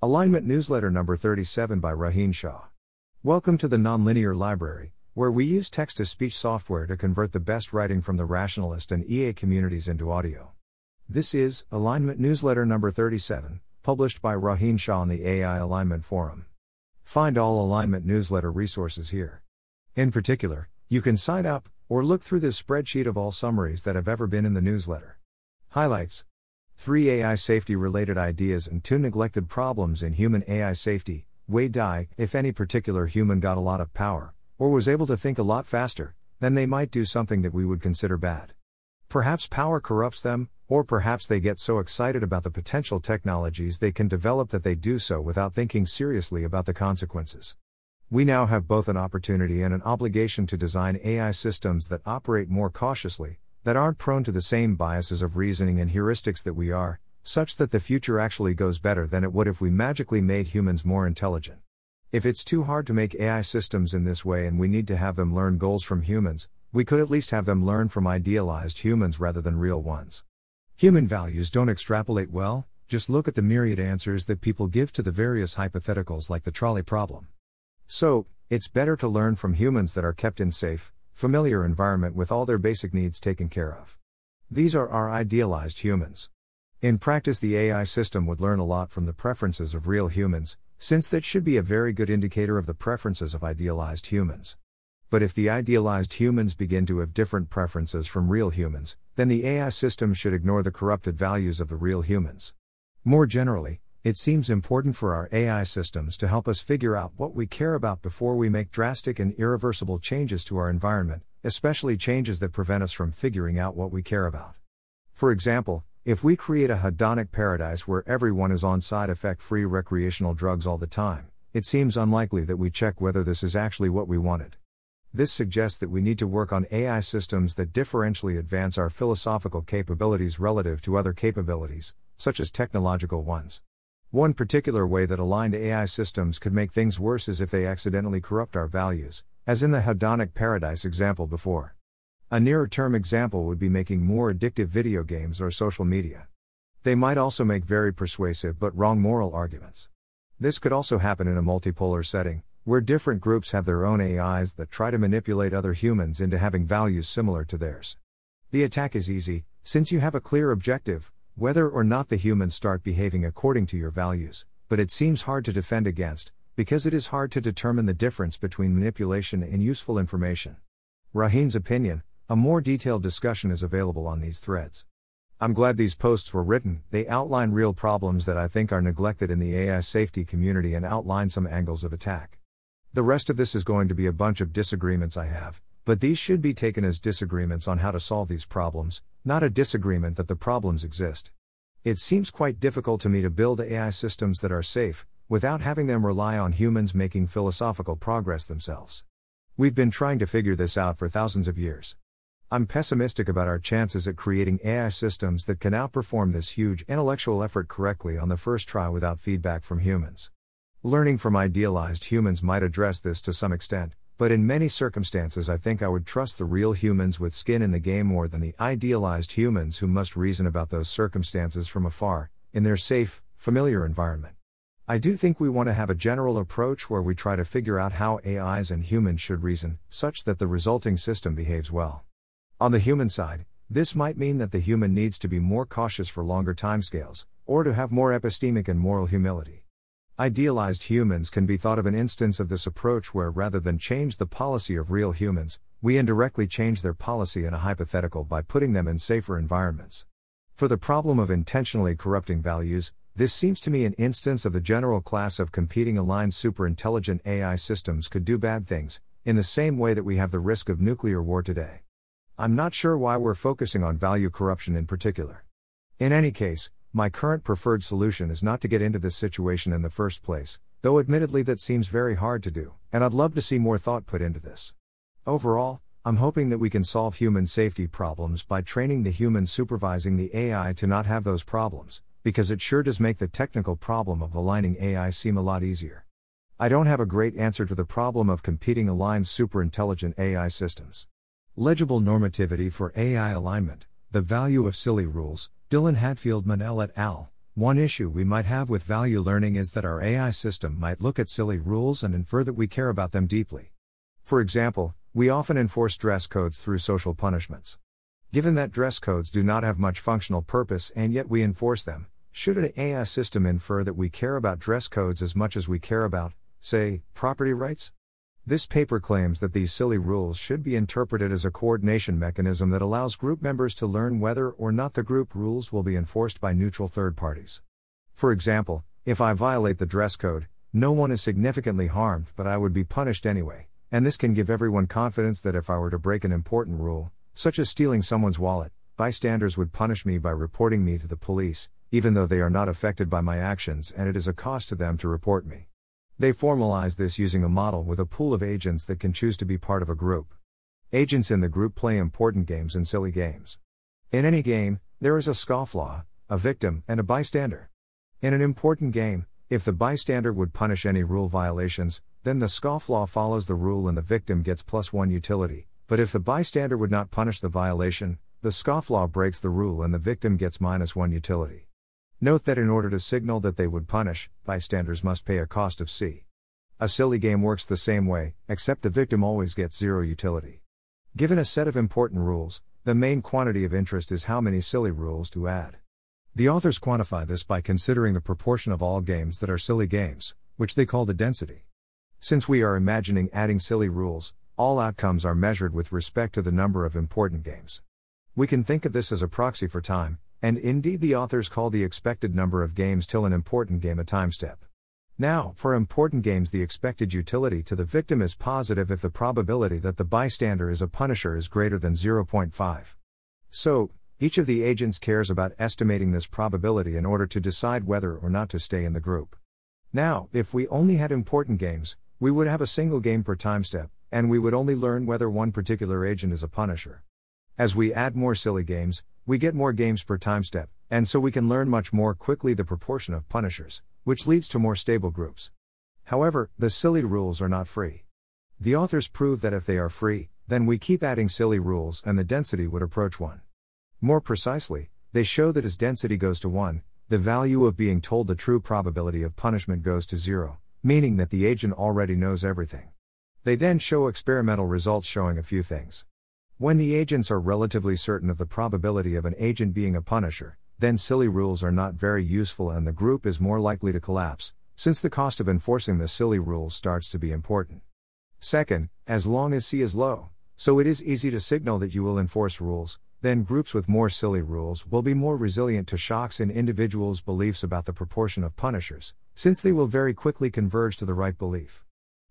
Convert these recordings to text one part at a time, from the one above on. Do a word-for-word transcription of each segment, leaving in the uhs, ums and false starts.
Alignment Newsletter number thirty-seven by Raheem Shah. Welcome to the Nonlinear Library, where we use text-to-speech software to convert the best writing from the Rationalist and E A communities into audio. This is Alignment Newsletter number thirty-seven, published by Raheem Shah on the A I Alignment Forum. Find all Alignment Newsletter resources here. In particular, you can sign up or look through this spreadsheet of all summaries that have ever been in the newsletter. Highlights: three A I safety-related ideas and two neglected problems in human A I safety. Wei Dai, if any particular human got a lot of power, or was able to think a lot faster, then they might do something that we would consider bad. Perhaps power corrupts them, or perhaps they get so excited about the potential technologies they can develop that they do so without thinking seriously about the consequences. We now have both an opportunity and an obligation to design A I systems that operate more cautiously, that aren't prone to the same biases of reasoning and heuristics that we are, such that the future actually goes better than it would if we magically made humans more intelligent. If it's too hard to make A I systems in this way and we need to have them learn goals from humans, we could at least have them learn from idealized humans rather than real ones. Human values don't extrapolate well, just look at the myriad answers that people give to the various hypotheticals like the trolley problem. So, it's better to learn from humans that are kept in safe, familiar environment with all their basic needs taken care of. These are our idealized humans. In practice, the A I system would learn a lot from the preferences of real humans, since that should be a very good indicator of the preferences of idealized humans. But if the idealized humans begin to have different preferences from real humans, then the A I system should ignore the corrupted values of the real humans. More generally, it seems important for our A I systems to help us figure out what we care about before we make drastic and irreversible changes to our environment, especially changes that prevent us from figuring out what we care about. For example, if we create a hedonic paradise where everyone is on side effect-free recreational drugs all the time, it seems unlikely that we check whether this is actually what we wanted. This suggests that we need to work on A I systems that differentially advance our philosophical capabilities relative to other capabilities, such as technological ones. One particular way that aligned A I systems could make things worse is if they accidentally corrupt our values, as in the hedonic paradise example before. A nearer-term example would be making more addictive video games or social media. They might also make very persuasive but wrong moral arguments. This could also happen in a multipolar setting, where different groups have their own A Is that try to manipulate other humans into having values similar to theirs. The attack is easy, since you have a clear objective, whether or not the humans start behaving according to your values, but it seems hard to defend against, because it is hard to determine the difference between manipulation and useful information. Raheem's opinion. A more detailed discussion is available on these threads. I'm glad these posts were written. They outline real problems that I think are neglected in the A I safety community and outline some angles of attack. The rest of this is going to be a bunch of disagreements I have, but these should be taken as disagreements on how to solve these problems, not a disagreement that the problems exist. It seems quite difficult to me to build A I systems that are safe, without having them rely on humans making philosophical progress themselves. We've been trying to figure this out for thousands of years. I'm pessimistic about our chances at creating A I systems that can outperform this huge intellectual effort correctly on the first try without feedback from humans. Learning from idealized humans might address this to some extent, but in many circumstances I think I would trust the real humans with skin in the game more than the idealized humans who must reason about those circumstances from afar, in their safe, familiar environment. I do think we want to have a general approach where we try to figure out how A Is and humans should reason, such that the resulting system behaves well. On the human side, this might mean that the human needs to be more cautious for longer timescales, or to have more epistemic and moral humility. Idealized humans can be thought of an instance of this approach where rather than change the policy of real humans, we indirectly change their policy in a hypothetical by putting them in safer environments. For the problem of intentionally corrupting values, this seems to me an instance of the general class of competing aligned superintelligent A I systems could do bad things, in the same way that we have the risk of nuclear war today. I'm not sure why we're focusing on value corruption in particular. In any case, my current preferred solution is not to get into this situation in the first place, though admittedly that seems very hard to do, and I'd love to see more thought put into this. Overall, I'm hoping that we can solve human safety problems by training the humans supervising the A I to not have those problems, because it sure does make the technical problem of aligning A I seem a lot easier. I don't have a great answer to the problem of competing aligned superintelligent A I systems. Legible normativity for A I alignment, the value of silly rules, Dylan Hadfield-Menell et al., One issue we might have with value learning is that our A I system might look at silly rules and infer that we care about them deeply. For example, we often enforce dress codes through social punishments. Given that dress codes do not have much functional purpose and yet we enforce them, should an A I system infer that we care about dress codes as much as we care about, say, property rights? This paper claims that these silly rules should be interpreted as a coordination mechanism that allows group members to learn whether or not the group rules will be enforced by neutral third parties. For example, if I violate the dress code, no one is significantly harmed, but I would be punished anyway, and this can give everyone confidence that if I were to break an important rule, such as stealing someone's wallet, bystanders would punish me by reporting me to the police, even though they are not affected by my actions and it is a cost to them to report me. They formalize this using a model with a pool of agents that can choose to be part of a group. Agents in the group play important games and silly games. In any game, there is a scofflaw, a victim, and a bystander. In an important game, if the bystander would punish any rule violations, then the scofflaw follows the rule and the victim gets plus one utility. But if the bystander would not punish the violation, the scofflaw breaks the rule and the victim gets minus one utility. Note that in order to signal that they would punish, bystanders must pay a cost of C. A silly game works the same way, except the victim always gets zero utility. Given a set of important rules, the main quantity of interest is how many silly rules to add. The authors quantify this by considering the proportion of all games that are silly games, which they call the density. Since we are imagining adding silly rules, all outcomes are measured with respect to the number of important games. We can think of this as a proxy for time, and indeed the authors call the expected number of games till an important game a time step. Now, for important games the expected utility to the victim is positive if the probability that the bystander is a punisher is greater than zero point five. So, each of the agents cares about estimating this probability in order to decide whether or not to stay in the group. Now, if we only had important games, we would have a single game per time step, and we would only learn whether one particular agent is a punisher. As we add more silly games, we get more games per time step, and so we can learn much more quickly the proportion of punishers, which leads to more stable groups. However, the silly rules are not free. The authors prove that if they are free, then we keep adding silly rules and the density would approach one. More precisely, they show that as density goes to one, the value of being told the true probability of punishment goes to zero, meaning that the agent already knows everything. They then show experimental results showing a few things. When the agents are relatively certain of the probability of an agent being a punisher, then silly rules are not very useful and the group is more likely to collapse, since the cost of enforcing the silly rules starts to be important. Second, as long as C is low, so it is easy to signal that you will enforce rules, then groups with more silly rules will be more resilient to shocks in individuals' beliefs about the proportion of punishers, since they will very quickly converge to the right belief.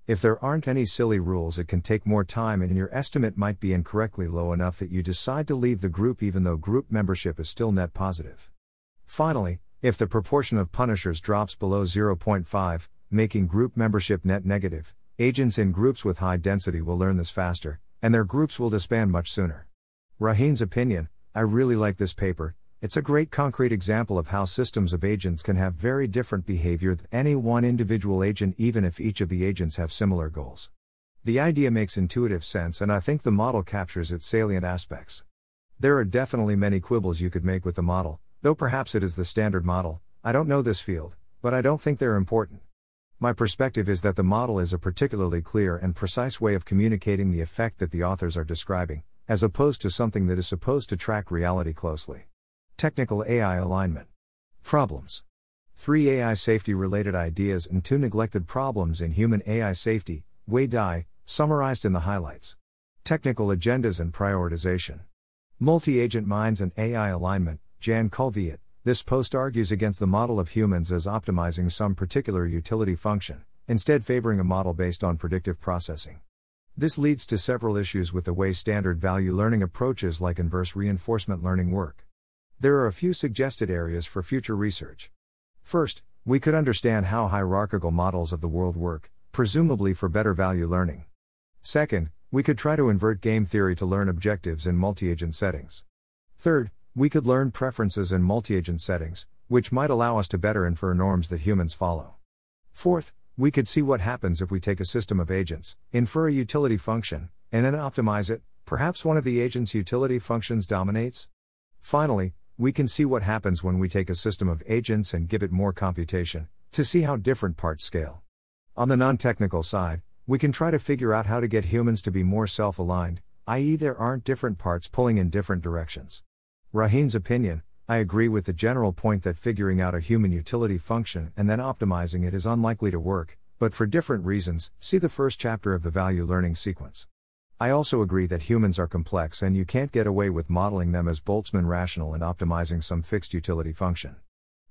If there aren't any silly rules, it can take more time and your estimate might be incorrectly low enough that you decide to leave the group even though group membership is still net positive. Finally, if the proportion of punishers drops below zero point five, making group membership net negative, agents in groups with high density will learn this faster, and their groups will disband much sooner. Raheem's opinion: I really like this paper. It's a great concrete example of how systems of agents can have very different behavior than any one individual agent even if each of the agents have similar goals. The idea makes intuitive sense and I think the model captures its salient aspects. There are definitely many quibbles you could make with the model, though perhaps it is the standard model. I don't know this field, but I don't think they're important. My perspective is that the model is a particularly clear and precise way of communicating the effect that the authors are describing, as opposed to something that is supposed to track reality closely. Technical A I alignment problems. Three A I safety-related ideas and two neglected problems in human A I safety, Wei Dai, summarized in the highlights. Technical agendas and prioritization. Multi-agent minds and A I alignment, Jan Colviet. This post argues against the model of humans as optimizing some particular utility function, instead favoring a model based on predictive processing. This leads to several issues with the way standard value learning approaches like inverse reinforcement learning work. There are a few suggested areas for future research. First, we could understand how hierarchical models of the world work, presumably for better value learning. Second, we could try to invert game theory to learn objectives in multi-agent settings. Third, we could learn preferences in multi-agent settings, which might allow us to better infer norms that humans follow. Fourth, we could see what happens if we take a system of agents, infer a utility function, and then optimize it. Perhaps one of the agent's utility functions dominates. Finally, we can see what happens when we take a system of agents and give it more computation, to see how different parts scale. On the non-technical side, we can try to figure out how to get humans to be more self-aligned, that is there aren't different parts pulling in different directions. Raheem's opinion, I agree with the general point that figuring out a human utility function and then optimizing it is unlikely to work, but for different reasons, see the first chapter of the value learning sequence. I also agree that humans are complex and you can't get away with modeling them as Boltzmann rational and optimizing some fixed utility function.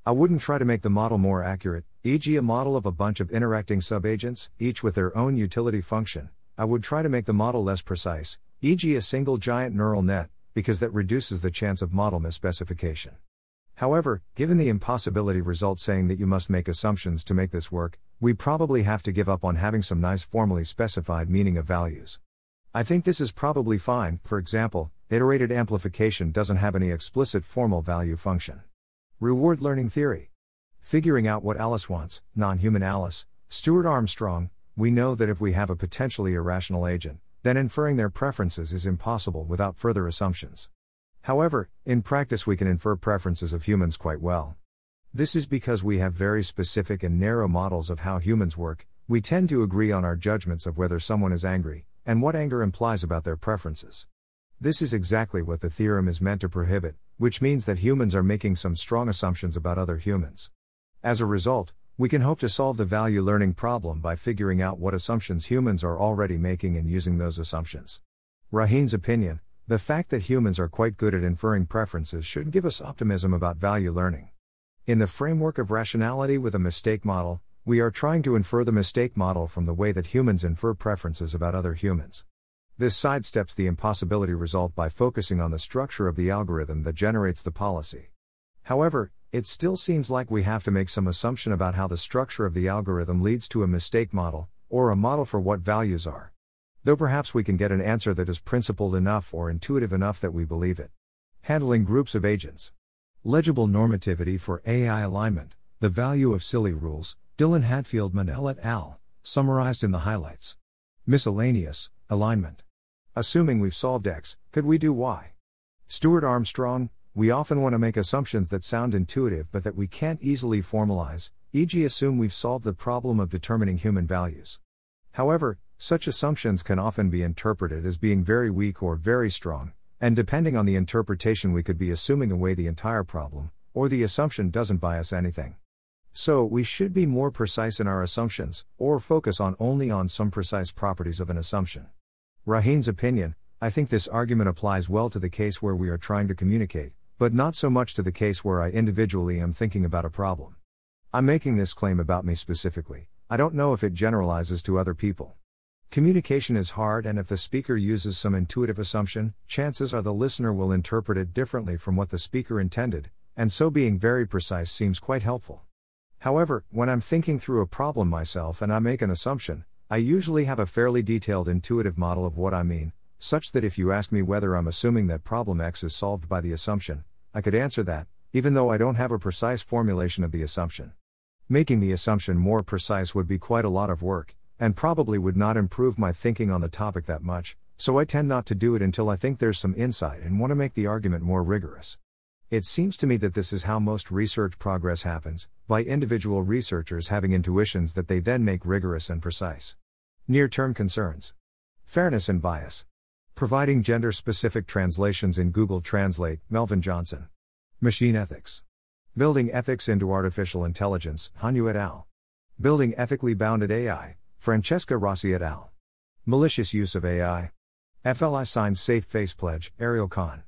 I wouldn't try to make the model more accurate, for example a model of a bunch of interacting subagents, each with their own utility function. I would try to make the model less precise, for example a single giant neural net, because that reduces the chance of model misspecification. However, given the impossibility result saying that you must make assumptions to make this work, we probably have to give up on having some nice formally specified meaning of values. I think this is probably fine, for example, iterated amplification doesn't have any explicit formal value function. Reward learning theory. Figuring out what Alice wants, non-human Alice, Stuart Armstrong, we know that if we have a potentially irrational agent, then inferring their preferences is impossible without further assumptions. However, in practice we can infer preferences of humans quite well. This is because we have very specific and narrow models of how humans work. We tend to agree on our judgments of whether someone is angry, and what anger implies about their preferences. This is exactly what the theorem is meant to prohibit, which means that humans are making some strong assumptions about other humans. As a result, we can hope to solve the value learning problem by figuring out what assumptions humans are already making and using those assumptions. Raheem's opinion, the fact that humans are quite good at inferring preferences should give us optimism about value learning. In the framework of rationality with a mistake model, we are trying to infer the mistake model from the way that humans infer preferences about other humans. This sidesteps the impossibility result by focusing on the structure of the algorithm that generates the policy. However, it still seems like we have to make some assumption about how the structure of the algorithm leads to a mistake model, or a model for what values are. Though perhaps we can get an answer that is principled enough or intuitive enough that we believe it. Handling groups of agents. Legible normativity for A I alignment, the value of silly rules, Dylan Hadfield-Menell et al., summarized in the highlights. Miscellaneous, alignment. Assuming we've solved X, could we do Y? Stuart Armstrong, we often want to make assumptions that sound intuitive but that we can't easily formalize, for example assume we've solved the problem of determining human values. However, such assumptions can often be interpreted as being very weak or very strong, and depending on the interpretation we could be assuming away the entire problem, or the assumption doesn't buy us anything. So we should be more precise in our assumptions, or focus on only on some precise properties of an assumption. Raheem's opinion, I think this argument applies well to the case where we are trying to communicate, but not so much to the case where I individually am thinking about a problem. I'm making this claim about me specifically. I don't know if it generalizes to other people. Communication is hard, and if the speaker uses some intuitive assumption, chances are the listener will interpret it differently from what the speaker intended, and so being very precise seems quite helpful. However, when I'm thinking through a problem myself and I make an assumption, I usually have a fairly detailed intuitive model of what I mean, such that if you ask me whether I'm assuming that problem X is solved by the assumption, I could answer that, even though I don't have a precise formulation of the assumption. Making the assumption more precise would be quite a lot of work, and probably would not improve my thinking on the topic that much, so I tend not to do it until I think there's some insight and want to make the argument more rigorous. It seems to me that this is how most research progress happens, by individual researchers having intuitions that they then make rigorous and precise. Near-term concerns. Fairness and bias. Providing gender-specific translations in Google Translate, Melvin Johnson. Machine ethics. Building ethics into artificial intelligence, Han Yu et al. Building ethically bounded A I, Francesca Rossi et al. Malicious use of A I. F L I signs safe face pledge, Ariel Khan.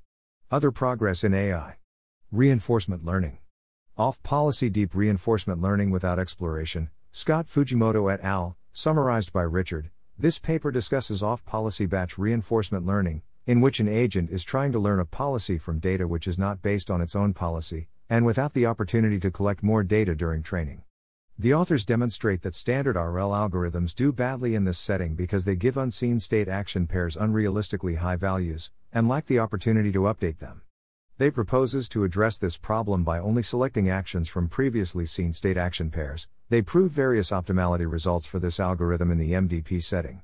Other progress in A I. Reinforcement learning. Off-policy deep reinforcement learning without exploration, Scott Fujimoto et al., summarized by Richard. This paper discusses off-policy batch reinforcement learning, in which an agent is trying to learn a policy from data which is not based on its own policy, and without the opportunity to collect more data during training. The authors demonstrate that standard R L algorithms do badly in this setting because they give unseen state action pairs unrealistically high values, and lack the opportunity to update them. They propose to address this problem by only selecting actions from previously seen state action pairs. They prove various optimality results for this algorithm in the M D P setting.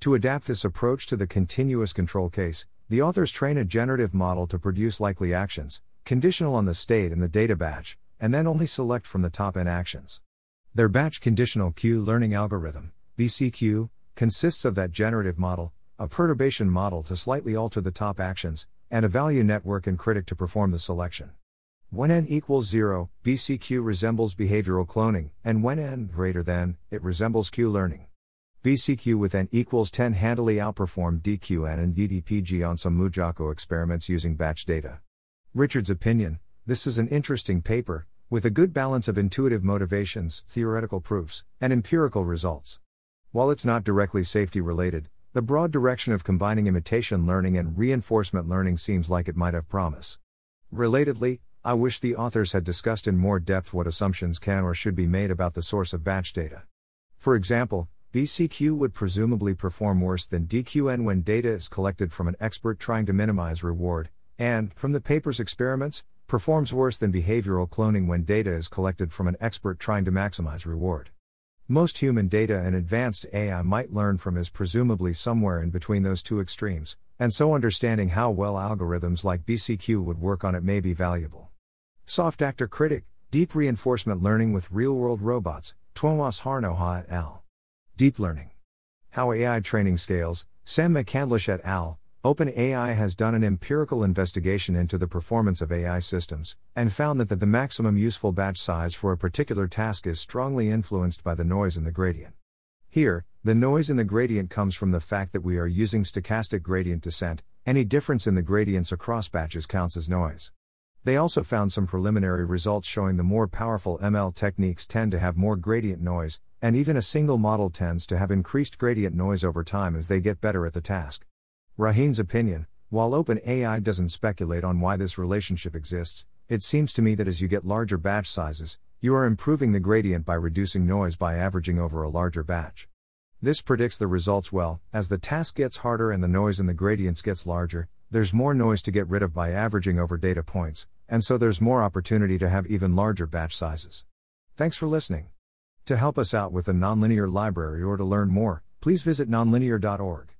To adapt this approach to the continuous control case, the authors train a generative model to produce likely actions, conditional on the state and the data batch, and then only select from the top n actions. Their batch conditional Q learning algorithm, B C Q, consists of that generative model, a perturbation model to slightly alter the top actions, and a value network and critic to perform the selection. When n equals zero, B C Q resembles behavioral cloning, and when n greater than, it resembles Q learning. B C Q with n equals ten handily outperformed D Q N and D D P G on some Mujoco experiments using batch data. Richard's opinion, this is an interesting paper, with a good balance of intuitive motivations, theoretical proofs, and empirical results. While it's not directly safety-related, the broad direction of combining imitation learning and reinforcement learning seems like it might have promise. Relatedly, I wish the authors had discussed in more depth what assumptions can or should be made about the source of batch data. For example, B C Q would presumably perform worse than D Q N when data is collected from an expert trying to minimize reward, and, from the paper's experiments, performs worse than behavioral cloning when data is collected from an expert trying to maximize reward. Most human data and advanced A I might learn from is presumably somewhere in between those two extremes, and so understanding how well algorithms like B C Q would work on it may be valuable. Soft actor critic, deep reinforcement learning with real-world robots, Tuomas Harnoha et al. Deep learning. How A I training scales, Sam McCandlish et al. OpenAI has done an empirical investigation into the performance of A I systems, and found that, that the maximum useful batch size for a particular task is strongly influenced by the noise in the gradient. Here, the noise in the gradient comes from the fact that we are using stochastic gradient descent. Any difference in the gradients across batches counts as noise. They also found some preliminary results showing the more powerful M L techniques tend to have more gradient noise, and even a single model tends to have increased gradient noise over time as they get better at the task. Raheem's opinion, while OpenAI doesn't speculate on why this relationship exists, it seems to me that as you get larger batch sizes, you are improving the gradient by reducing noise by averaging over a larger batch. This predicts the results well, as the task gets harder and the noise in the gradients gets larger, there's more noise to get rid of by averaging over data points, and so there's more opportunity to have even larger batch sizes. Thanks for listening. To help us out with the Nonlinear Library or to learn more, please visit nonlinear dot org.